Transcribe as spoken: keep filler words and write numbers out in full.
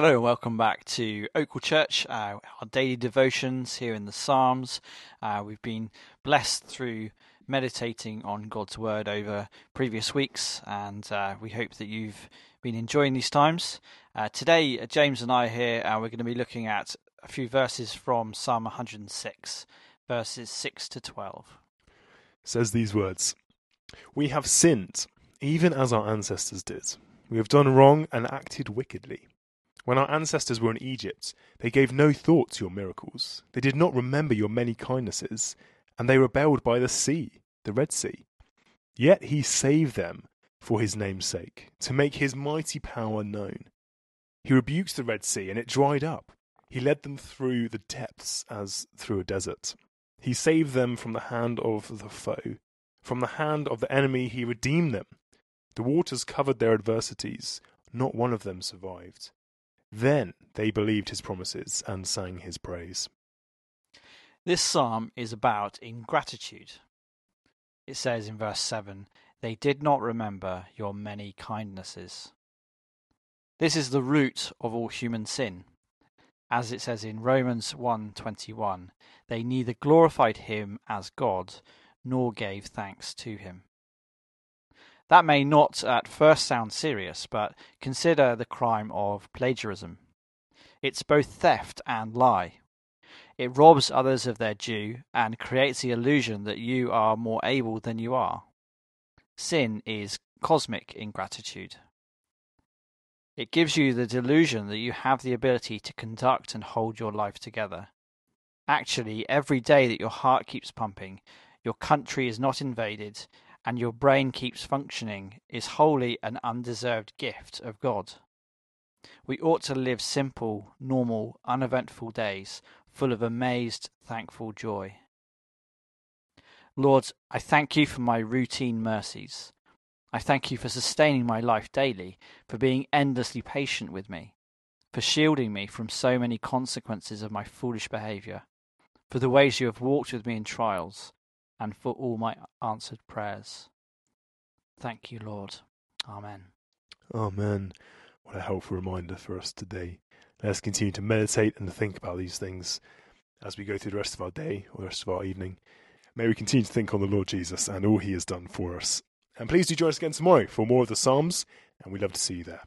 Hello and welcome back to Oakwell Church, uh, our daily devotions here in the Psalms. Uh, we've been blessed through meditating on God's Word over previous weeks, and uh, we hope that you've been enjoying these times. Uh, today, uh, James and I are here, and uh, we're going to be looking at a few verses from Psalm one hundred six, verses six to twelve. It says these words, "We have sinned, even as our ancestors did. We have done wrong and acted wickedly. When our ancestors were in Egypt, they gave no thought to your miracles. They did not remember your many kindnesses, and they rebelled by the sea, the Red Sea. Yet he saved them for his name's sake, to make his mighty power known. He rebuked the Red Sea, and it dried up. He led them through the depths as through a desert. He saved them from the hand of the foe. From the hand of the enemy he redeemed them. The waters covered their adversities. Not one of them survived. Then they believed his promises and sang his praise." This psalm is about ingratitude. It says in verse seven, "They did not remember your many kindnesses." This is the root of all human sin. As it says in Romans one twenty-one, "They neither glorified him as God nor gave thanks to him." That may not at first sound serious, but consider the crime of plagiarism. It's both theft and lie. It robs others of their due and creates the illusion that you are more able than you are. Sin is cosmic ingratitude. It gives you the delusion that you have the ability to conduct and hold your life together. Actually, every day that your heart keeps pumping, your country is not invaded, and your brain keeps functioning, is wholly an undeserved gift of God. We ought to live simple, normal, uneventful days, full of amazed, thankful joy. Lord, I thank you for my routine mercies. I thank you for sustaining my life daily, for being endlessly patient with me, for shielding me from so many consequences of my foolish behaviour, for the ways you have walked with me in trials, and for all my answered prayers. Thank you, Lord. Amen. Amen. What a helpful reminder for us today. Let's continue to meditate and think about these things as we go through the rest of our day or the rest of our evening. May we continue to think on the Lord Jesus and all he has done for us. And please do join us again tomorrow for more of the Psalms, and we'd love to see you there.